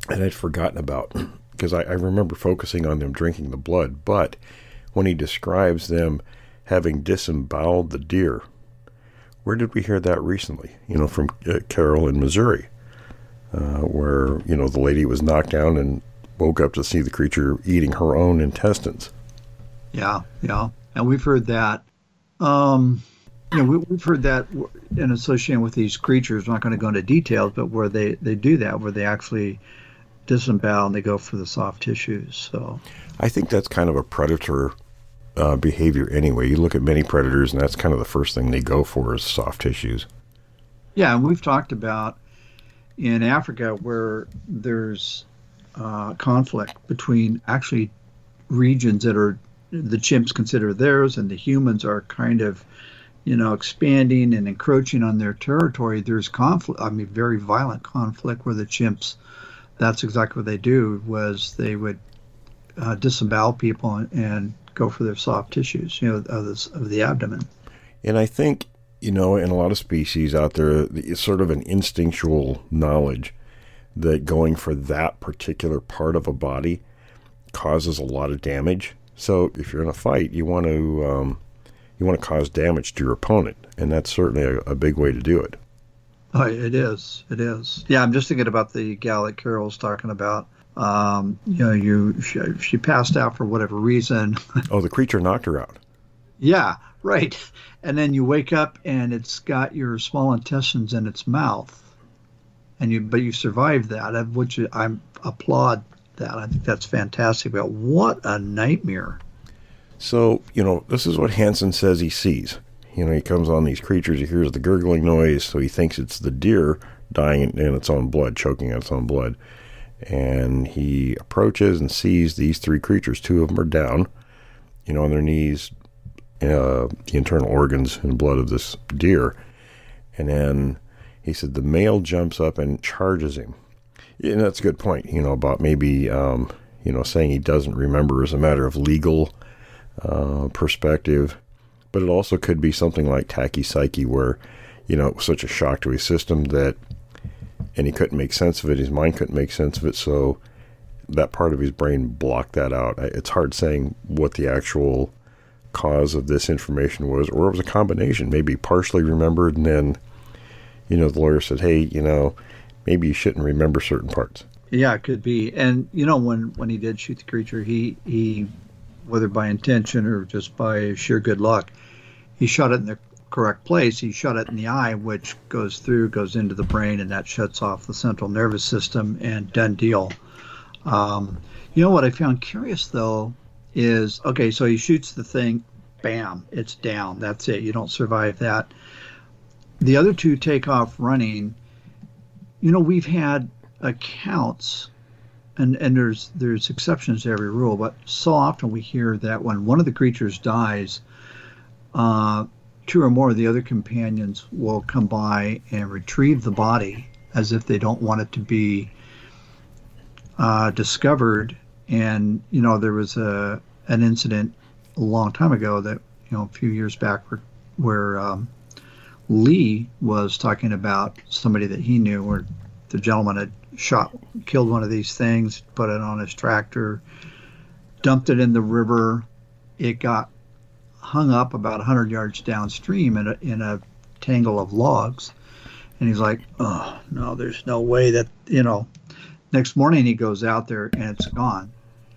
and I'd forgotten about, because I remember focusing on them drinking the blood, but when he describes them having disemboweled the deer, where did we hear that recently? You know, from Carroll in Missouri, where, you know, the lady was knocked down and woke up to see the creature eating her own intestines. Yeah, yeah. And we've heard that. You know, we've heard that in association with these creatures. I'm not going to go into details, but where they do that, where they actually disembowel and they go for the soft tissues. So I think that's kind of a predator behavior anyway. You look at many predators, and that's kind of the first thing they go for is soft tissues. Yeah, and we've talked about in Africa where there's conflict between actually regions that are the chimps consider theirs and the humans are kind of, you know, expanding and encroaching on their territory. There's conflict, I mean, very violent conflict where the chimps, that's exactly what they do, was they would disembowel people and go for their soft tissues, you know, of the abdomen. And I think, you know, in a lot of species out there, it's sort of an instinctual knowledge that going for that particular part of a body causes a lot of damage. So if you're in a fight, you want to cause damage to your opponent, and that's certainly a big way to do it. Oh, it is. It is. Yeah, I'm just thinking about the gal that Carol was talking about. You know, she passed out for whatever reason. Oh, the creature knocked her out. Yeah, right. And then you wake up, and it's got your small intestines in its mouth, and you survived that, which I applaud that. I think that's fantastic. But what a nightmare. So, you know, this is what Hansen says he sees. You know, he comes on these creatures, he hears the gurgling noise, so he thinks it's the deer dying in its own blood, choking on its own blood. And he approaches and sees these three creatures. Two of them are down, you know, on their knees, the internal organs and blood of this deer. And then he said the male jumps up and charges him. And that's a good point, you know, about maybe, saying he doesn't remember is a matter of legal perspective. But it also could be something like tachypsyche where, you know, it was such a shock to his system that, and he couldn't make sense of it. His mind couldn't make sense of it. So that part of his brain blocked that out. It's hard saying what the actual cause of this information was, or it was a combination, maybe partially remembered. And then, you know, the lawyer said, hey, you know, maybe you shouldn't remember certain parts. Yeah, it could be. And, you know, when he did shoot the creature, he, whether by intention or just by sheer good luck, he shot it in the correct place. He shot it in the eye, which goes into the brain, and that shuts off the central nervous system, and done deal. You know what I found curious, though, is, okay, so he shoots the thing, bam, it's down. That's it. You don't survive that. The other two take off running. You know, we've had accounts, and there's exceptions to every rule, but so often we hear that when one of the creatures dies, two or more of the other companions will come by and retrieve the body as if they don't want it to be discovered. And, you know, there was an incident a long time ago that, you know, a few years back where Lee was talking about somebody that he knew where the gentleman had killed one of these things, put it on his tractor, dumped it in the river. It got hung up about 100 yards downstream in a tangle of logs. And he's like, oh, no, there's no way that, you know. Next morning he goes out there and it's gone.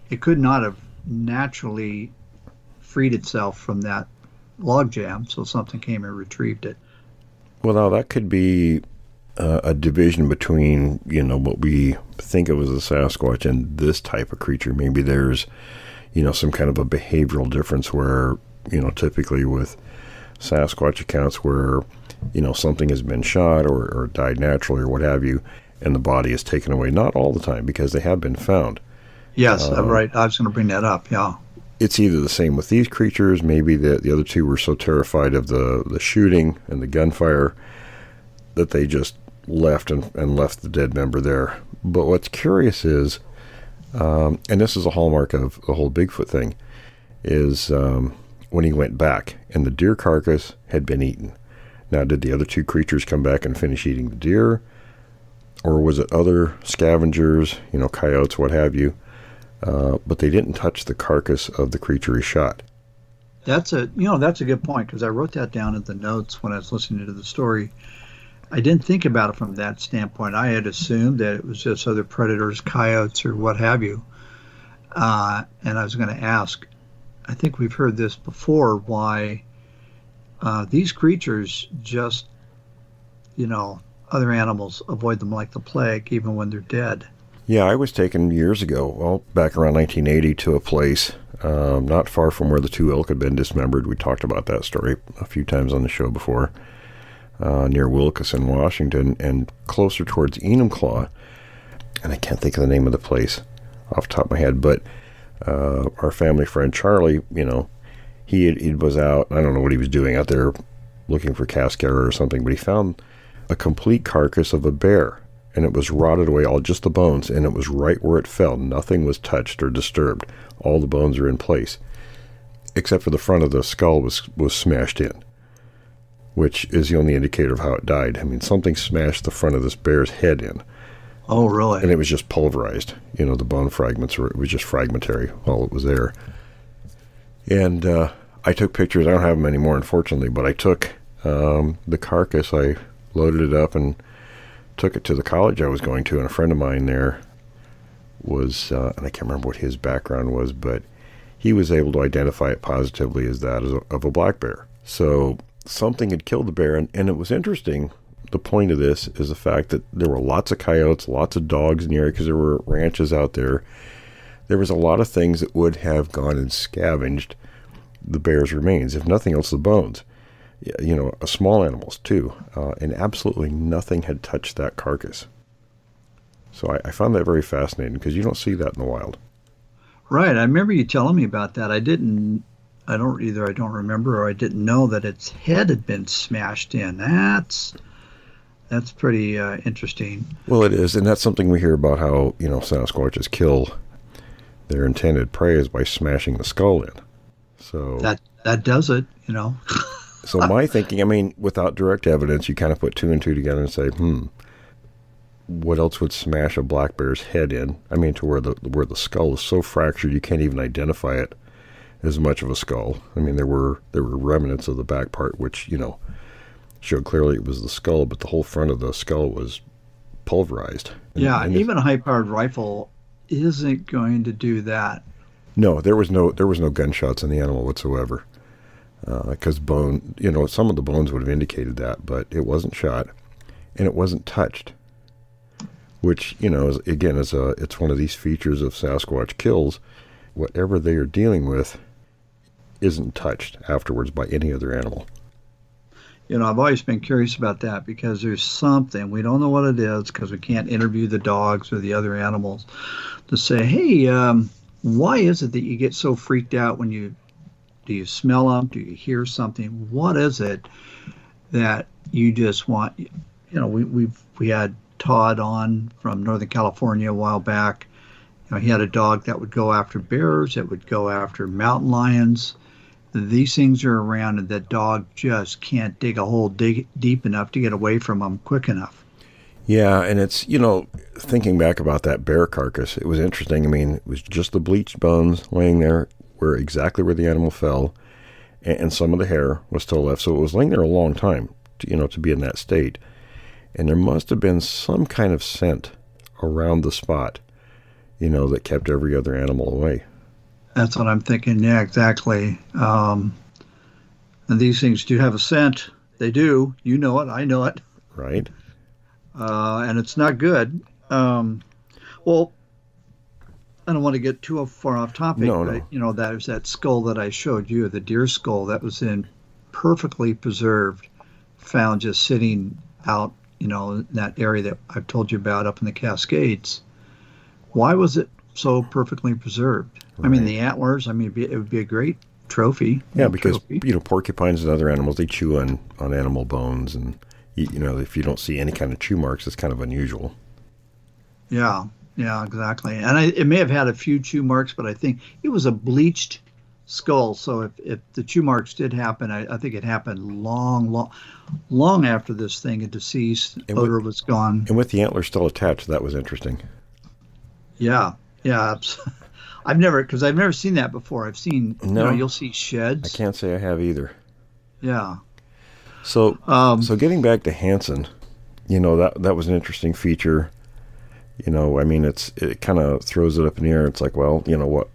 It could not have naturally freed itself from that log jam, so something came and retrieved it. Well, now that could be a division between, you know, what we think of as a Sasquatch and this type of creature. Maybe there's, you know, some kind of a behavioral difference where, you know, typically with Sasquatch accounts where, you know, something has been shot or died naturally or what have you, and the body is taken away. Not all the time, because they have been found. Yes, right. I was going to bring that up, yeah. It's either the same with these creatures. Maybe the other two were so terrified of the shooting and the gunfire that they just left and left the dead member there. But what's curious is, and this is a hallmark of the whole Bigfoot thing, is when he went back and the deer carcass had been eaten. Now, did the other two creatures come back and finish eating the deer? Or was it other scavengers, you know, coyotes, what have you? But they didn't touch the carcass of the creature he shot. That's a good point, because I wrote that down in the notes when I was listening to the story. I didn't think about it from that standpoint. I had assumed that it was just other predators, coyotes, or what have you. And I was going to ask, I think we've heard this before, why these creatures just, you know, other animals avoid them like the plague, even when they're dead. Yeah, I was taken years ago, well, back around 1980, to a place not far from where the two elk had been dismembered. We talked about that story a few times on the show before, near Wilkeson, Washington, and closer towards Enumclaw. And I can't think of the name of the place off the top of my head, but our family friend Charlie, you know, he was out, I don't know what he was doing out there, looking for cascara or something, but he found a complete carcass of a bear, and it was rotted away, all just the bones, and it was right where it fell. Nothing was touched or disturbed. All the bones are in place, except for the front of the skull was smashed in, which is the only indicator of how it died. I mean, something smashed the front of this bear's head in. Oh, really? And it was just pulverized. You know, the bone fragments, or it was just fragmentary while it was there. And I took pictures. I don't have them anymore, unfortunately, but I took the carcass. I loaded it up and took it to the college I was going to, and a friend of mine there was, and I can't remember what his background was, but he was able to identify it positively as that of a black bear. So something had killed the bear, and it was interesting. The point of this is the fact that there were lots of coyotes, lots of dogs in the area, because there were ranches out there. There was a lot of things that would have gone and scavenged the bear's remains, if nothing else, the bones. You know, small animals too, and absolutely nothing had touched that carcass. So I found that very fascinating, because you don't see that in the wild. Right. I remember you telling me about that. I didn't I don't remember, or I didn't know that its head had been smashed in. That's pretty interesting. Well, it is, and that's something we hear about, how, you know, Sasquatches kill their intended prey is by smashing the skull in. So that does it, you know. So my thinking, I mean, without direct evidence, you kind of put two and two together and say, what else would smash a black bear's head in? I mean, to where the skull is so fractured you can't even identify it as much of a skull. I mean, there were remnants of the back part, which, you know, showed clearly it was the skull, but the whole front of the skull was pulverized. And even a high-powered rifle isn't going to do that. No, there was no gunshots in the animal whatsoever, because bone, you know, some of the bones would have indicated that, but it wasn't shot, and it wasn't touched. Which, you know, it's one of these features of Sasquatch kills. Whatever they are dealing with isn't touched afterwards by any other animal. You know, I've always been curious about that, because there's something, we don't know what it is because we can't interview the dogs or the other animals to say, hey, why is it that you get so freaked out when do you smell them? Do you hear something? What is it that you just want? You know, we had Todd on from Northern California a while back. You know, he had a dog that would go after bears, it would go after mountain lions. These things are around, and that dog just can't dig a hole deep enough to get away from them quick enough. Yeah, and it's, you know, thinking back about that bear carcass, it was interesting. I mean, it was just the bleached bones laying there exactly where the animal fell, and some of the hair was still left. So it was laying there a long time, to be in that state. And there must have been some kind of scent around the spot, you know, that kept every other animal away. That's what I'm thinking. Yeah, exactly. And these things do have a scent. They do. You know it. I know it. Right. And it's not good. Well, I don't want to get too far off topic. No. You know, that was that skull that I showed you, the deer skull that was in perfectly preserved, found just sitting out, you know, in that area that I've told you about up in the Cascades. Why was it so perfectly preserved? Right. I mean, the antlers, I mean, it would be a great trophy. Yeah, because, you know, porcupines and other animals, they chew on animal bones. And, you know, if you don't see any kind of chew marks, it's kind of unusual. Yeah, exactly. And it may have had a few chew marks, but I think it was a bleached skull. So if the chew marks did happen, I think it happened long after this thing had deceased, odor was gone. And with the antlers still attached, that was interesting. Yeah. I've never seen that before. I've seen, you know, you'll see sheds. I can't say I have either. Yeah. So, getting back to Hansen, you know, that was an interesting feature. You know, I mean, it kind of throws it up in the air. It's like, well, you know,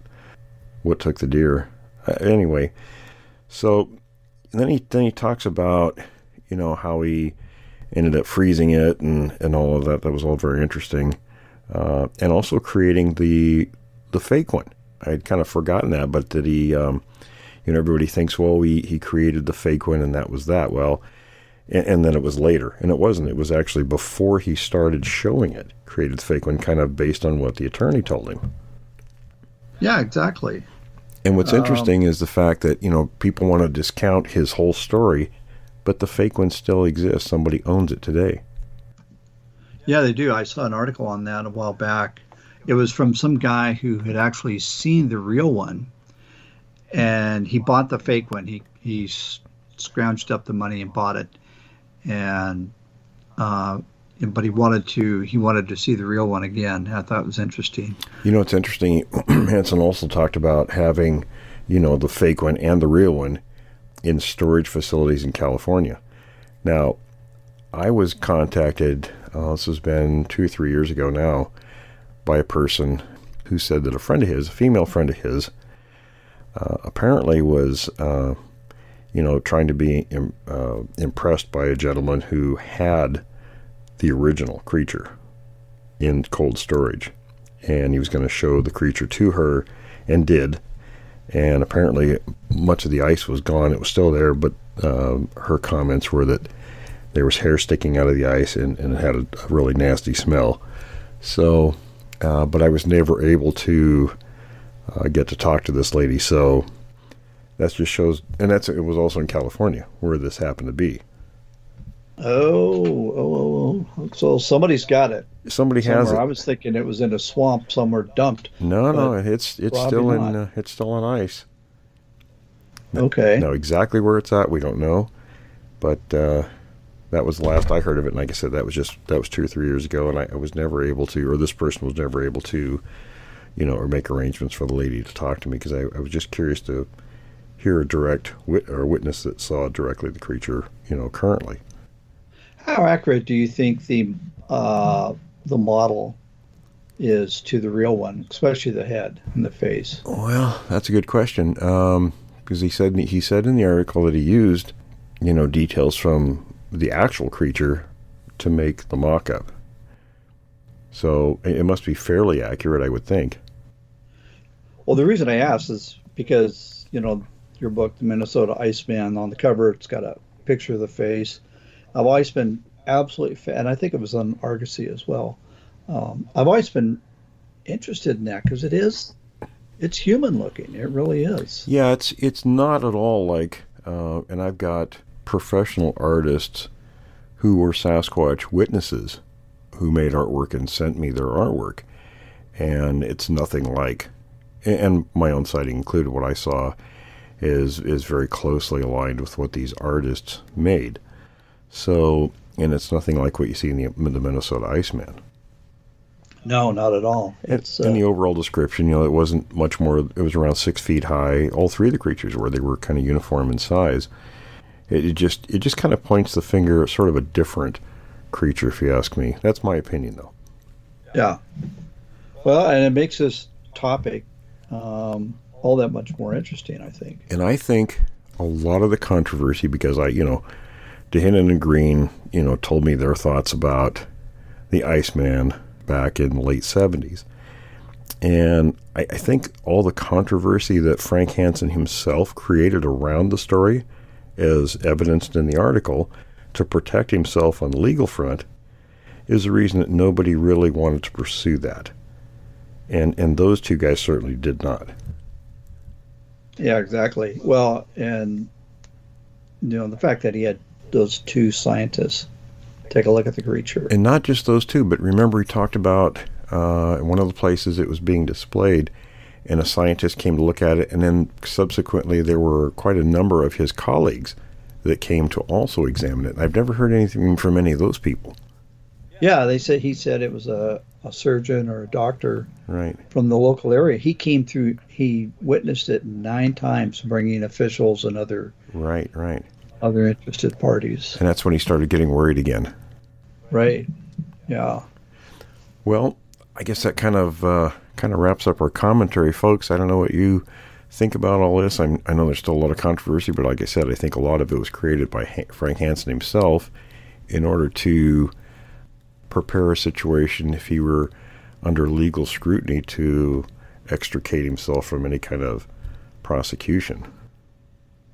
what took the deer? Anyway, so then he talks about, you know, how he ended up freezing it and all of that. That was all very interesting. And also creating the fake one. I had kind of forgotten that, but that he, you know, everybody thinks, well, he created the fake one and that was that. Well, and then it was later, and it wasn't. It was actually before he started showing it, created the fake one, kind of based on what the attorney told him. Yeah, exactly. And what's interesting is the fact that, you know, people want to discount his whole story, but the fake one still exists. Somebody owns it today. Yeah, they do. I saw an article on that a while back. It was from some guy who had actually seen the real one, and he bought the fake one. He scrounged up the money and bought it, and but he wanted to see the real one again. I thought it was interesting. You know, it's interesting. Hansen also talked about having, you know, the fake one and the real one in storage facilities in California. Now, I was contacted. This has been 2 or 3 years ago now, by a person who said that a friend of his, a female friend of his, apparently was, you know, trying to be impressed by a gentleman who had the original creature in cold storage. And he was going to show the creature to her, and did. And apparently much of the ice was gone. It was still there, but her comments were that there was hair sticking out of the ice, and it had a really nasty smell. So, but I was never able to get to talk to this lady. So That just shows, and that's it was also in California where this happened to be. Oh. So somebody's got it. Somebody somewhere has it. I was thinking it was in a swamp somewhere dumped. No, it's still in it's still on ice. Okay. Now exactly where it's at, we don't know, but that was the last I heard of it. And like I said, that was 2 or 3 years ago, and I was never able to, or this person was never able to, or make arrangements for the lady to talk to me because I was just curious to hear a direct witness that saw directly the creature, currently. How accurate do you think the model is to the real one, especially the head and the face? Well, that's a good question. Because he said in the article that he used, details from the actual creature to make the mock-up. So it must be fairly accurate, I would think. Well, the reason I asked is because, your book, The Minnesota Iceman, on the cover, it's got a picture of the face. I've always been absolutely fan, and I think it was on Argosy as well. I've always been interested in that because it's human looking. It really is. Yeah, it's not at all like, and I've got professional artists who were Sasquatch witnesses who made artwork and sent me their artwork, and it's nothing like, and my own sighting included, what I saw is very closely aligned with what these artists made. So, and it's nothing like what you see in the Minnesota Iceman. No, not at all. It's in the overall description, it wasn't much more. It was around 6 feet high. All three of the creatures were. They were kind of uniform in size. It just kind of points the finger at sort of a different creature, if you ask me. That's my opinion, though. Yeah. Well, and it makes this topic all that much more interesting, I think. And I think a lot of the controversy, because DeHinnon and Green, told me their thoughts about the Iceman back in the late 70s. And I think all the controversy that Frank Hansen himself created around the story, as evidenced in the article, to protect himself on the legal front, is the reason that nobody really wanted to pursue that. And those two guys certainly did not. Yeah, exactly. Well, and, the fact that he had those two scientists take a look at the creature, and not just those two, but remember he talked about in one of the places it was being displayed, and a scientist came to look at it, and then subsequently there were quite a number of his colleagues that came to also examine it. And I've never heard anything from any of those people. Yeah, he said it was a surgeon or a doctor, right, from the local area. He came through, he witnessed it 9 times, bringing officials and other right other interested parties. And that's when he started getting worried again. Right. Yeah. Well, I guess that kind of wraps up our commentary, folks. I don't know what you think about all this. I know there's still a lot of controversy, but like I said, I think a lot of it was created by Frank Hansen himself in order to prepare a situation if he were under legal scrutiny to extricate himself from any kind of prosecution.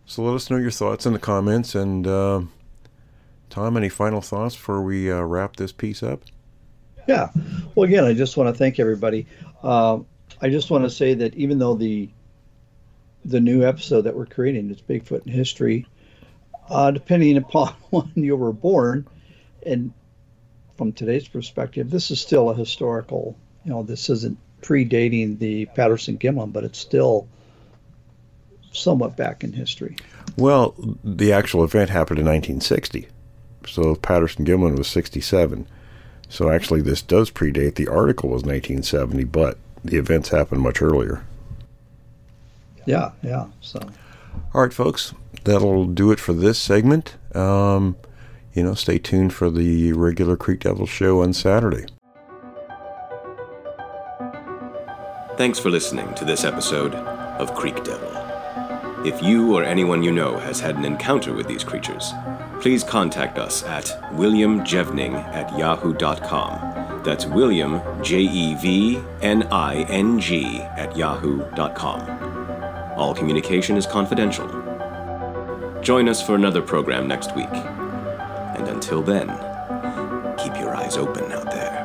So let us know your thoughts in the comments. And Tom, any final thoughts before we wrap this piece up? Yeah. Well, again, I just want to thank everybody. I just want to say that even though the new episode that we're creating is Bigfoot in History, depending upon when you were born, and from today's perspective, this is still a historical, this isn't predating the Patterson-Gimlin, but it's still somewhat back in history. Well, the actual event happened in 1960. So Patterson-Gimlin was 67. So actually this does predate. The article was 1970, but the events happened much earlier. Yeah. So, all right, folks, that'll do it for this segment. Stay tuned for the regular Creek Devil show on Saturday. Thanks for listening to this episode of Creek Devil. If you or anyone you know has had an encounter with these creatures, please contact us at williamjevning@yahoo.com. That's William, Jevning, @yahoo.com. All communication is confidential. Join us for another program next week. And until then, keep your eyes open out there.